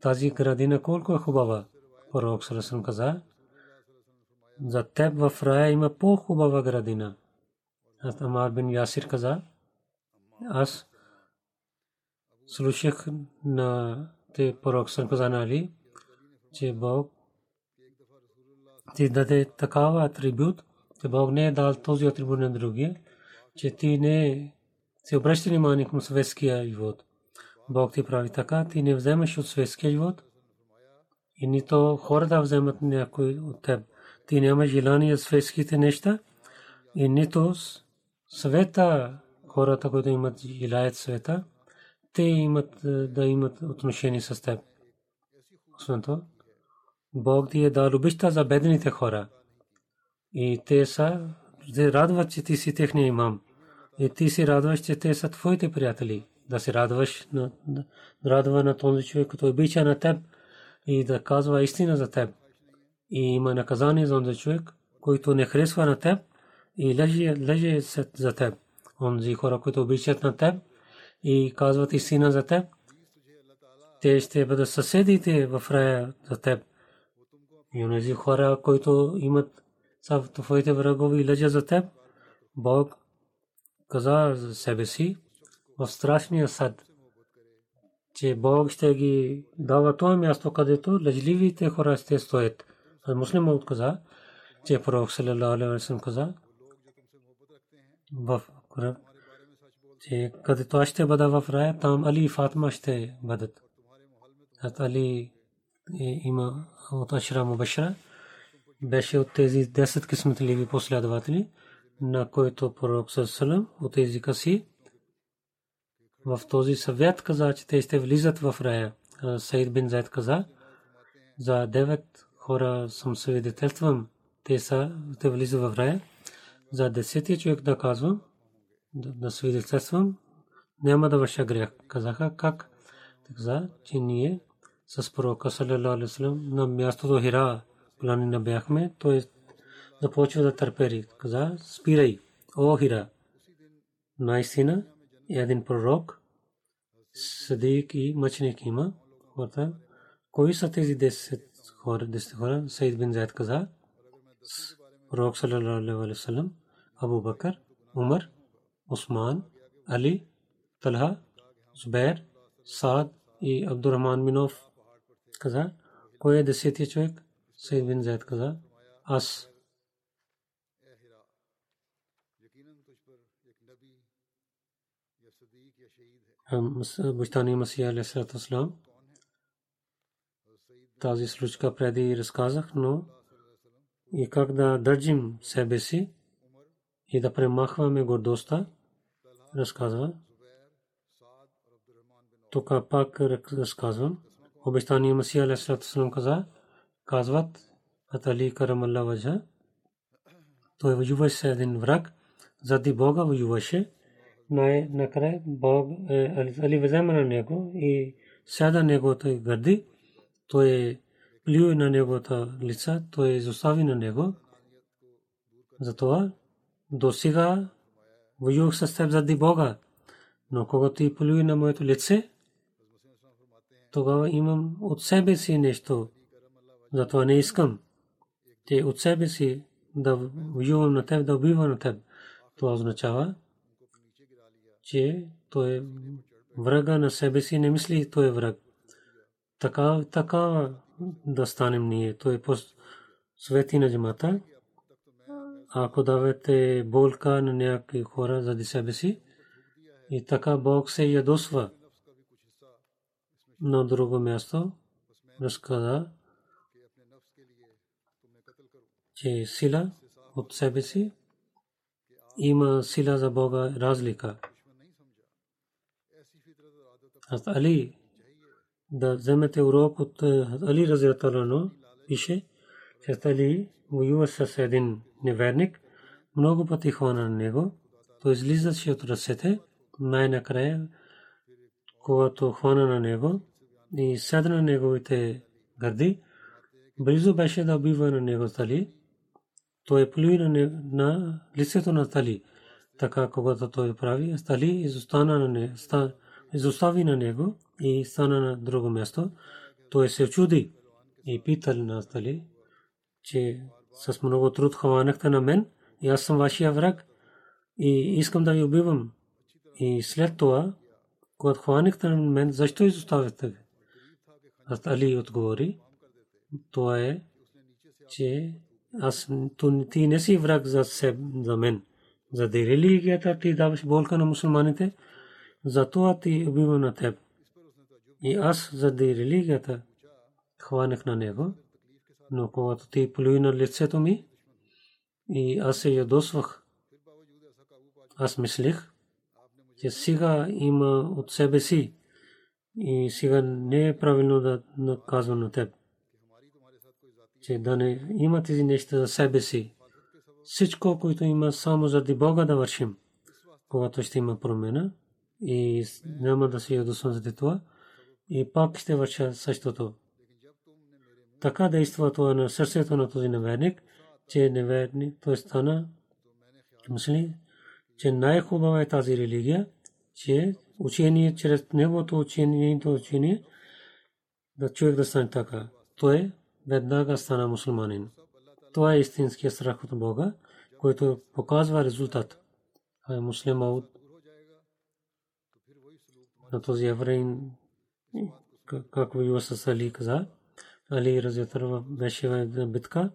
тази градина колко е хубава. Пророк Сарасрам каза, за теб в рая има по-хубава градина. Аз Амар бин Ясир каза, аз слушах на те пророк Сарасрам каза на Али, че Бог ти даде такава атрибут, че Бог не е дал този атрибут на другия, че ти не се обръща внимание към светския живот. Бог ти прави така, ти не вземеш от светския живот и нито хората вземат някой от теб. Ти нямаш желание от светските неща и нито света, хората, които имат желаят света, те имат да имат отношение с теб. Освен това, Бог ти е дал любовта за бедните хора. И те са радват, че ти си техния имам. И ти си радваш, че те са твоите приятели. Да се радваш на, радва на този човек, който обича на теб и да казва истина за теб. И има наказание за този човек, който не харесва на теб и лъже, лъже за теб. Онзи хора, които обичат на теб и казват истина за теб, те ще бъдат съседите в рая за теб. И онези хора, които имат са твоите врагови и лъжат за теб, Бог каза за себе си в страшния съд, че Бог ще ги дава това място, където лъжливите хора ще стоят. Муслимът каза, че пророк саллалаху алейхи ва саллям каза в Коран, че където аз ще бъда в рая, там Али и Фатма ще бъдат. Али има от Ашра Мубашра беше от тези десет късметливи последователи, на който пророк саллалаху от тези къси в този съвет каза, че те ще влизат в рая. Саид бин Зайд каза, за девет хора съм свидетелствам, те са те влизат в рая. За десетия човек да казвам, да свидетелствам, няма да върша грех. Казаха как? Каза, че ние с пророка саллалаху алейхи ва саллям на мястото Хира планина бяхме, той започва да търпери. Каза, спирай, о Хира. Наистина един пророк, садик и мъченик има. Кои са тези десет хора? Десет хора. Саид бин Зайд каза, пророк саллалаху алейхи ва саллям, Абу Бакър, Умар, Усман, Али, Талха, Зубейр, Саад и Абдурахман бин Ауф. Каза, кой е десетия човек? Саид бин Зайд каза, аз. Баща на Масия алейхи салату ва салам, тази случка преди разказах, но и как да държим себе си и да премахваме гордостта, разказва. Тук пак разказвам. Обеща на Масия алейхи салату ва салам каза, казват Атали карамалла ваджа, той воюваше един враг, заради Бога воюваше. Най-накрая Бог Али взема на него и сяда неговото гърди, той плюе на неговото лица, той изостави на него. Затова досега воювах с теб заради Бога, но когато ти плюе на моето лице, тогава имам от себе си нещо, затова не искам. Те от себе си да воювам на теб, да убивам на теб. Това означава, че той врага на себе си не мисли, той е враг. Така, така да станем ние. Той е по свети на джамата. Ако давате болка на някакви хора заради себе си, и така Бог се ядосва. На друго място разказа, че сила от себе си има сила за Бога разлика. Али, да вземете урок от Али разряталано, пише, че Али воюва с един неверник, много пъти хвана на него, той излизаше от ръцете, най-накрая, когато хвана на него и седна на неговите гърди, близо беше да убива на него Али, той плюи на лицето на Али, така когато той прави, Али изостана на него, изостави на него и стана на друго място. Той се чуди и питал на Али, че с много труд хванахте на мен и аз съм вашия враг и искам да ви убивам. И след това, когато хванахте на мен, защо изоставяте? Али отговори, това е, че Аз ти не си враг за себе, за мен. За религията ти даваш болка на мусулманите, затова ти убивам на теб. И аз за религията хванах на него, но когато ти плюй на лицето ми и аз се ядосвах, аз мислих, че сега има от себе си и сега не е правилно да наказвам на теб. Че да не има тези неща за себе си. Всичко, което има само заради Бога да вършим. Когато ще има промена и няма да се ядосвам за това и пак ще върша същото. Така действа това на сърцето на този неверник, че неверник той стана мисли, че най-хубава е тази религия, че учение чрез неговото учение, учение да човек да стане така. Той веднага стана мусулманин. Това е истинския страх от Бога, който показва резултат. А е муслима от на този евреин, как вижда с Али каза, Али разятърва беше в битка.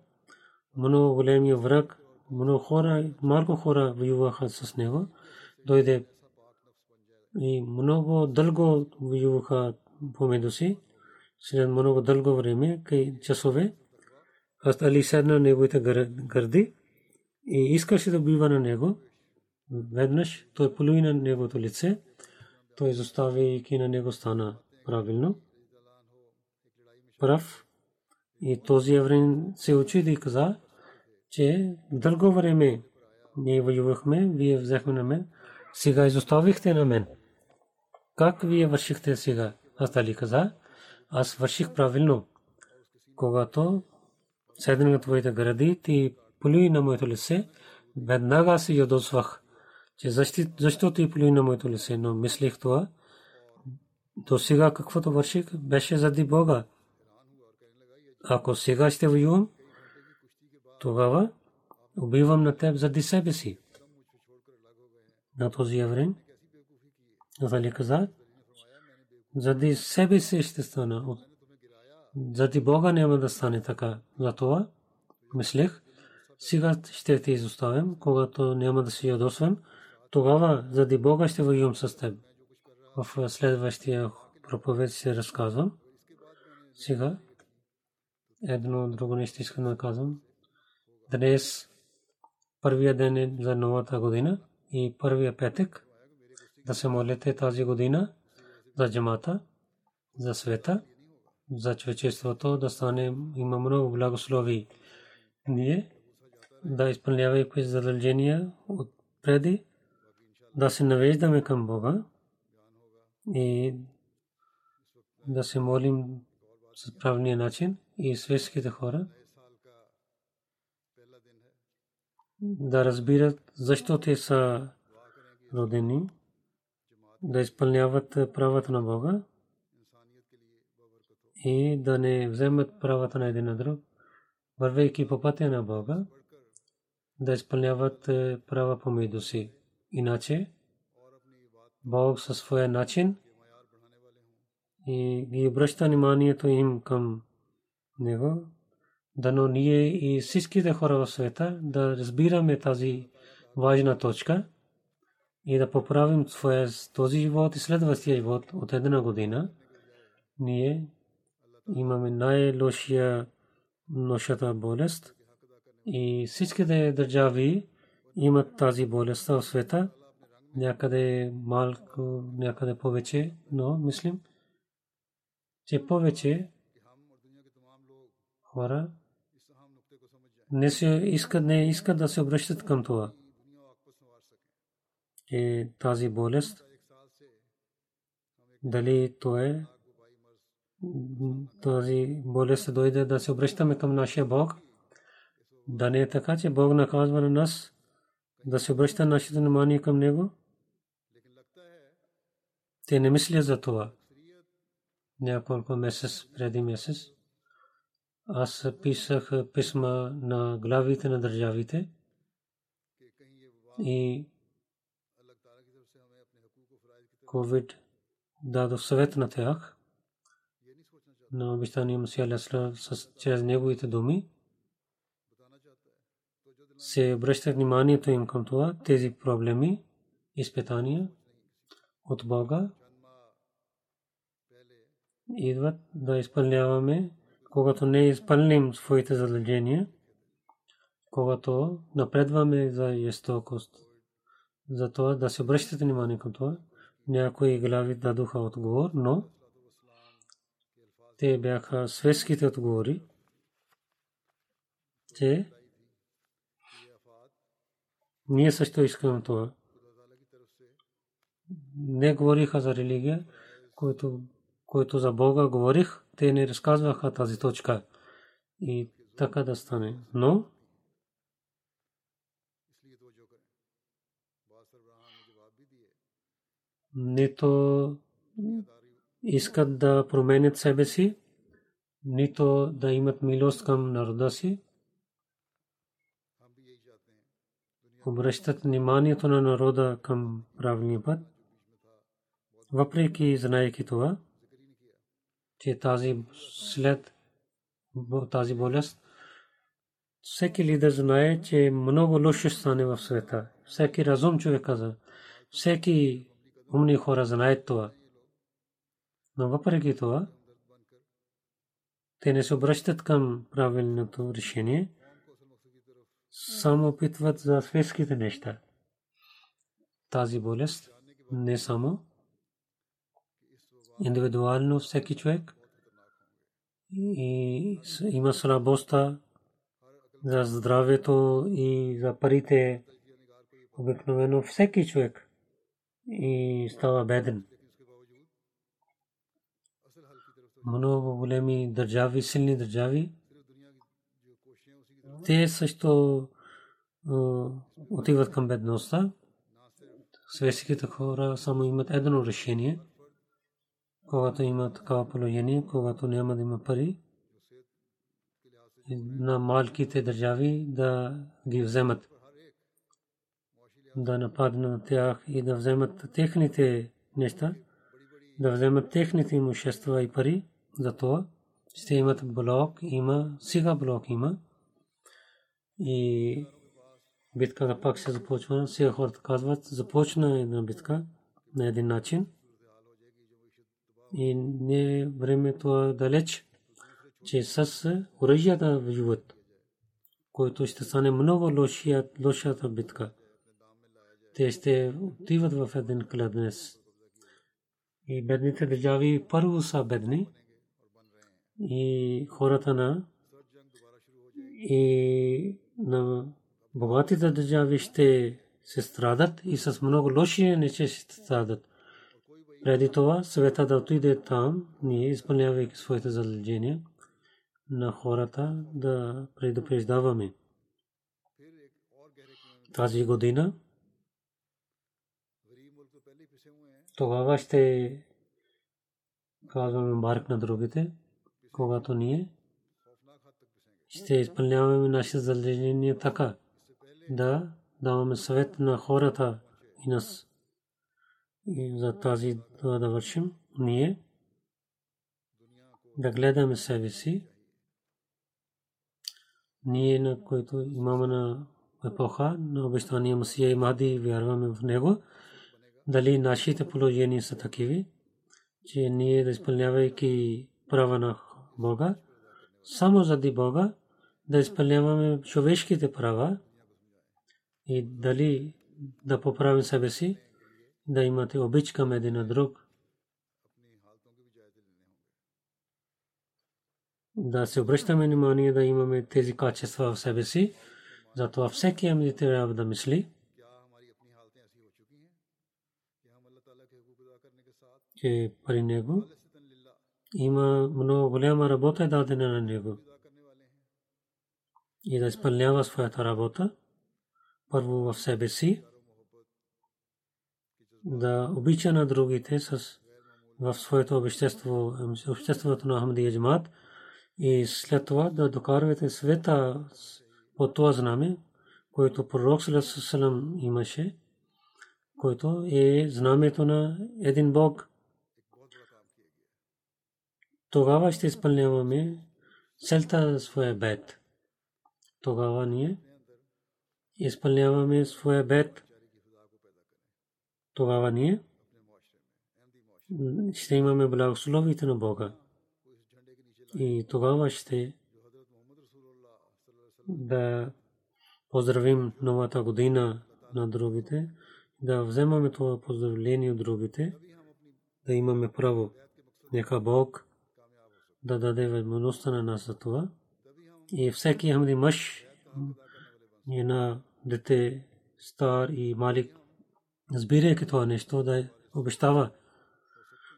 Много големия враг, много хора, малко хора воюваха с него. Дойде и много дълго воюваха помежду си. След много дълго време, часове, аз Али седна на неговите гърди и искаше да бива на него. Веднъж той плюй на неговото лице, той изоставяйки на него стана правилно. Прав. И този евреин се учуди и каза, че дълго време ние воювахме, вие взехме на мен, сега изоставихте на мен. Как вие вършихте сега? Аз Али каза, аз върших правилно. Когато седнах на твоите гради, ти плюй на моето лице, веднага се ядосвах, че защо ти плюй на моето лице, но мислих това. До сега каквото върших беше заради Бога. Ако сега ще воювам, тогава убивам на теб заради себе си. На този евреин Али каза, заради себе си ще стана. Заради Бога няма да стане така. Затова мислех, сега ще те изоставям, когато няма да се ядосвам, тогава заради Бога ще воювам с теб. В следващия проповед ще разказвам. Сега едно друго нещо искам да казвам. Днес първия ден е за новата година и първия петък да се молите тази година за джамата, за света, за човечеството да стане, има много благослови. Ние да изпълняваме тези задължения отпреди, да се навеждаме към Бога и да се молим с правилния начин и светските хора да разбират защо те са родени, да изпълняват правата на Бога и да не вземат правата на един на друг, вървейки по пътя на Бога, да изпълняват права помежду си. Иначе Бог със своя начин и ги обръща вниманието им към Него, дано ние и всичките хора в света да разбираме тази важна точка и да поправим своя този живот и следващия живот от една година. Ние имаме най-лошия ношата болест и всичките държави имат тази болест в света, някъде малко, някъде повече, но мислим, че повече хора не искат, не искат да се обръщат към това. И тази болест, дали то е, тази болест дойде да се обръщаме към нашия Бог, да не е така, че Бог наказва на нас, да се обръща нашето внимание към Него. Те не мислят за това. Няколко месец, преди месец, аз писах писма на главите на държавите и COVID дадох съвет на тях на обещания Мусия Алейхи Салам чрез неговите думи се обръща вниманието им към това, тези проблеми, изпитания от Бога идват да изпълняваме, когато не изпълним своите задължения, когато напредваме за жестокост. Затова да се обръщате внимание към това. Някои глави дадоха отговор, но те бяха светските отговори. Те ние също искаме това. Не говориха за религия, който, който за Бога говорих, те не разказваха тази точка. И така да стане. Но нито искат да променят себе си, нито да имат милост към народа си. Обръщат вниманието на народа към правилния път. Въпреки знаейки това, че тази след тази болест, всеки лидер знае, че много лошо стане в света. Всеки разум човек каза, всеки умни хора знаят това. Но въпреки това, те не се обръщат към правилното решение, само опитват за светските неща. Тази болест не само индивидуално всеки човек и има слабостта за здравето и за парите обикновено всеки човек и става беден. Много големи държави, силни държави, те също отиват към бедността. Светските хора само имат едно решение. Когато има такава положение, когато няма да има пари, на малките държави да ги вземат, да нападнат на тях и да вземат техните неща, да вземат техните имущества и пари. Затова ще имат блок, има, сега блок има. И битката пак се започва. Сега хората казват, започна една битка на един начин. И не времето далеч, че с оръжията в живот, който ще стане много лошата битка. Те ще отиват в един кладенец. И бедните държави първо са бедни. И хората на и на богатите държави ще се страдат и с много лоши неща ще страдат. Преди това, света да отиде там, ние изпълнявайки своите задължения на хората да предупреждаваме. Тази година тогава ще казваме барк на другите, когато ние ще изпълняваме нашите задължения така, да даваме съвет на хората и нас. И за тази това да вършим, ние да гледаме себе си. Ние, на който имаме на епоха, на обещания Масия и Махди, вярваме в него. Дали нашите положения са такива, че ние да изпълнявайки права на Бога, само заради Бога, да изпълняваме човешките права и дали да поправим себе си, да имате обич към един на друг, да се обръщаме внимание, да имаме тези качества в себе си. Затова всеки ами трябва да мисли, че при него има много голяма работа дадена на него и да изпълнява своята работа първо в себе си, да обича на другите с в своето общество, обществото на Ахмадия джамаат, и след това да докарвате света по това знаме, което пророк саллаллаху алейхи ва саллям имаше, което е знамето на един Бог. Тогава ще изпълняваме целта своя бед. Тогава ние изпълняваме своя бед, тогава ние ще имаме благословите на Бога. И тогава ще да поздравим новата година на другите, да вземаме това поздравление от другите, да имаме право. Нека Бог да даде възможността на нас за това. И всеки хамди мъж, една дете, стар и малик, разбирайки това нещо, да обещава,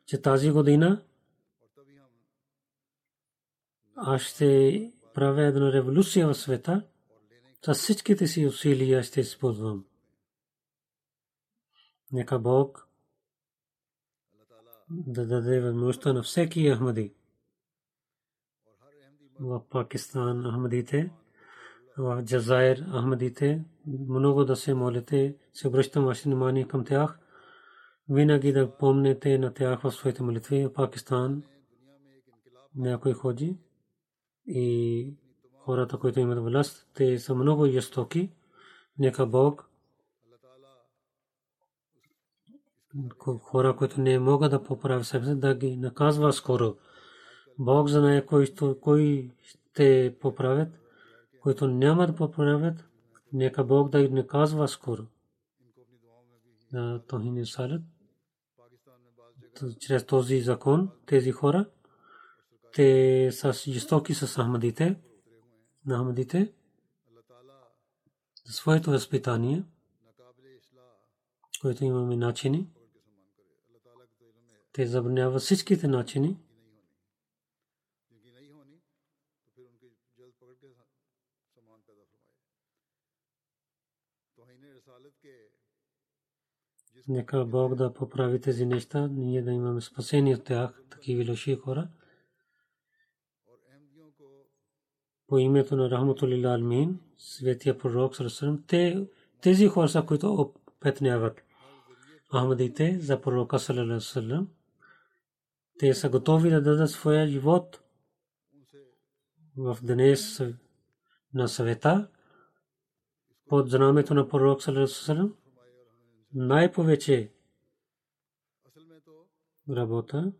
че тази година аз ще правя една революция в света, с всичките си усилия ще използвам. Нека Бог да даде възможността на всеки ахмади. В Пакистан ахмадите, в Джазайр ахмадите, много да се молите, се обръщам ваше внимание към тях. Винаги да помните на тях в своите молитви. В Пакистан някой ходи и хората, които имат власт, те са много жестоки. Нека Бог хора, които не могат да поправят себе си, да ги наказва скоро. Бог знае кои ще поправят, които няма да поправят. Нека Бог да ги наказва скоро. Да, тохини салят. Чрез този закон, тези хора, те са жестоки с ахмадите, на ахмадите, за своето възпитание, което имаме начини. Те забраняват всичките начини. Нека Бог да поправи тези неща, ние да имаме спасение от тях, такива лоши хора. По името на Рахматуллил Алмин, светия пророк Сърсърм, тези хора са, които опетняват ахмадите за пророка Сърсърм. Те са готови да дадат своя живот в днес на света под знамето на пророк Сърсърм. Най-повече работа,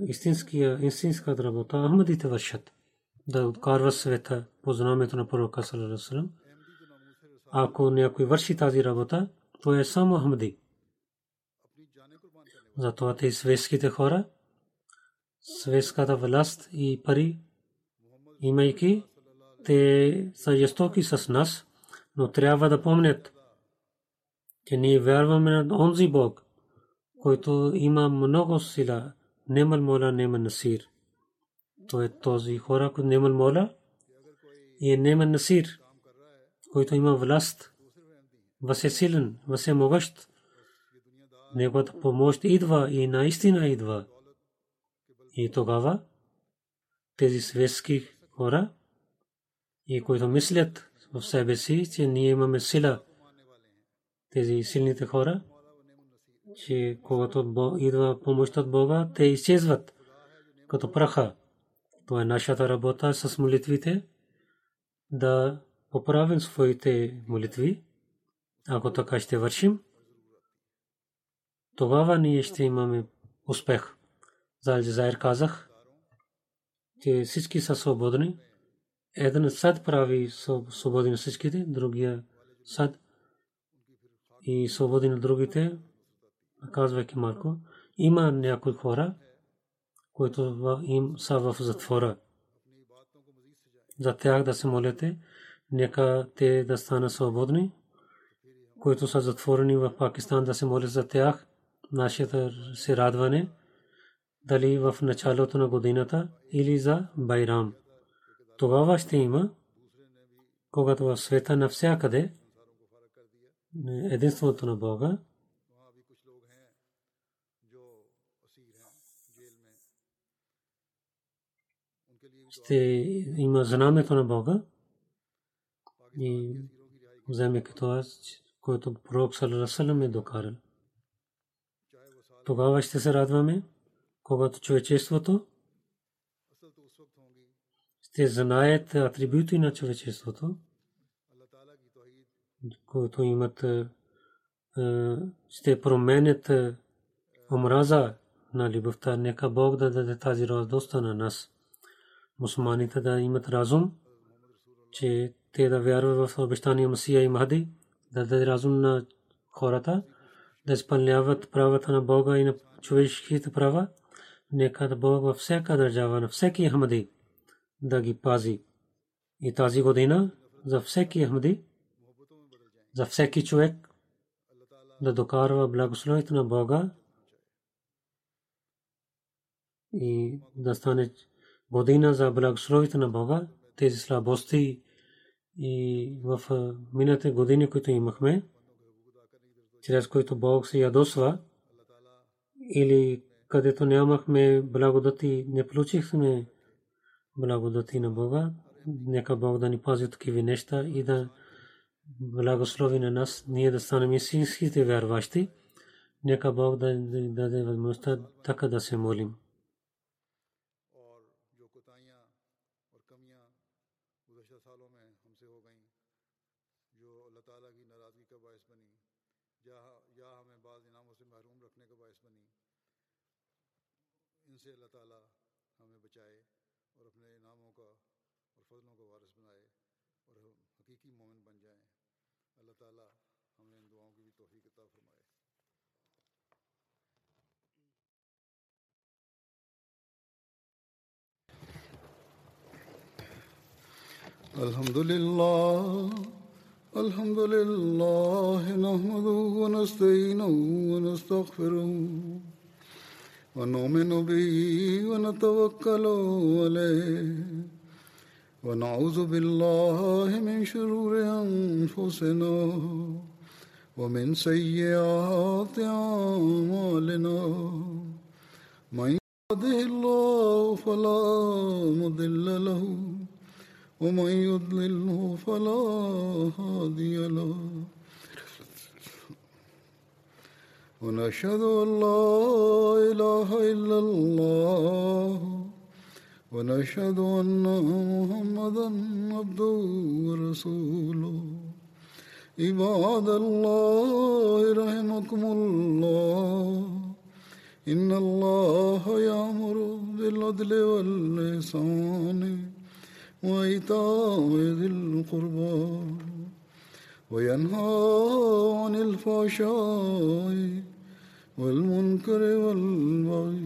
истинска работа, ахмадите вършат. Да откарва света по знамето на пророка саллалаху алейхи ва саллям. Ако някой върши тази работа, то е само ахмади. Затова тези светските хора, светската власт и пари, имайки, те са жестоки с нас, но трябва да помнят, че ние вярваме на онзи Бог, който има много сила, немал мола, немал насир. То е този хора, който немал мола и немал насир, който има власт, въсесилен, въсемогъщ. Неговата помощ идва и наистина идва. И тогава тези светски хора, и които мислят в себе си, че ние имаме сила, тези силните хора, че когато идва помощ от Бога, те изчезват като праха. Това е нашата работа с молитвите, да поправим своите молитви. Ако така ще вършим, тогава ние ще имаме успех. За Алджазайр казах, че всички са свободни. Един съд прави свободен всичките, другия съд и свободен от другите, казвайки Марко. Има някои хора, които им са в затвора. За тях да се молите, нека те да станат свободни, които са затворени в Пакистан, да се молят за тях. Нашето се радване, дали в началото на годината или за Байрам. Тогава ще има, когато в света навсякъде единството на Бога. Ще има знамето на Бога и вземеки това, което пророк саллалаху алейхи ва саллям е докарал. Тогава ще се радваме, когато човечеството ще знаят атрибути на човечеството. които имат, ще променят омраза на любовта. Нека Бог да даде тази радостта на нас. Мусулманите да имат разум, че те да вярват в обещания Масия и Махди, да даде разум на хората, да изпълняват правата на Бога и на човешките права. Нека да Бог във всяка държава, на всеки ахмади да ги пази. И тази година за всеки ахмади, за всеки човек да докарва благословението на Бога и да стане година за благословението на Бога. Тези слабости и в миналите години, които имахме, чрез които Бог се ядосва или където нямахме благодати, не получихме благодати на Бога. Нека Бог да ни пази такива неща и да благослови на нас, ние да станем истинските вярващи. Нека Бог да ни даде възможността така да се молим. Alhamdulillah, alhamdulillah, nahmaduhu wa nasta'inuhu wa nastaghfiruhu wa nu'minu bihi wa natawakkalu alayhi wa na'udhu billahi min shururi anfusina wa min sayyi'ati a'malina man yahdihillahu fala mudilla lahu ومن يضلله فلا هادي له ونشهد أن لا إله إلا الله ونشهد أن محمدا عبده ورسوله عباد الله رحمكم الله إن الله يأمر بالعدل والإحسان وإيتاء ذي القربى وينهى عن الفحشاء والمنكر والبغي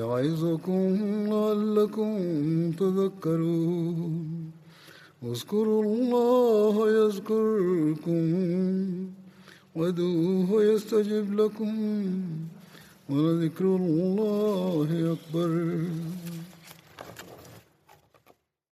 يعظكم لعلكم تذكرون اذكروا الله يذكركم وادعوه يستجب لكم ولذكر الله أكبر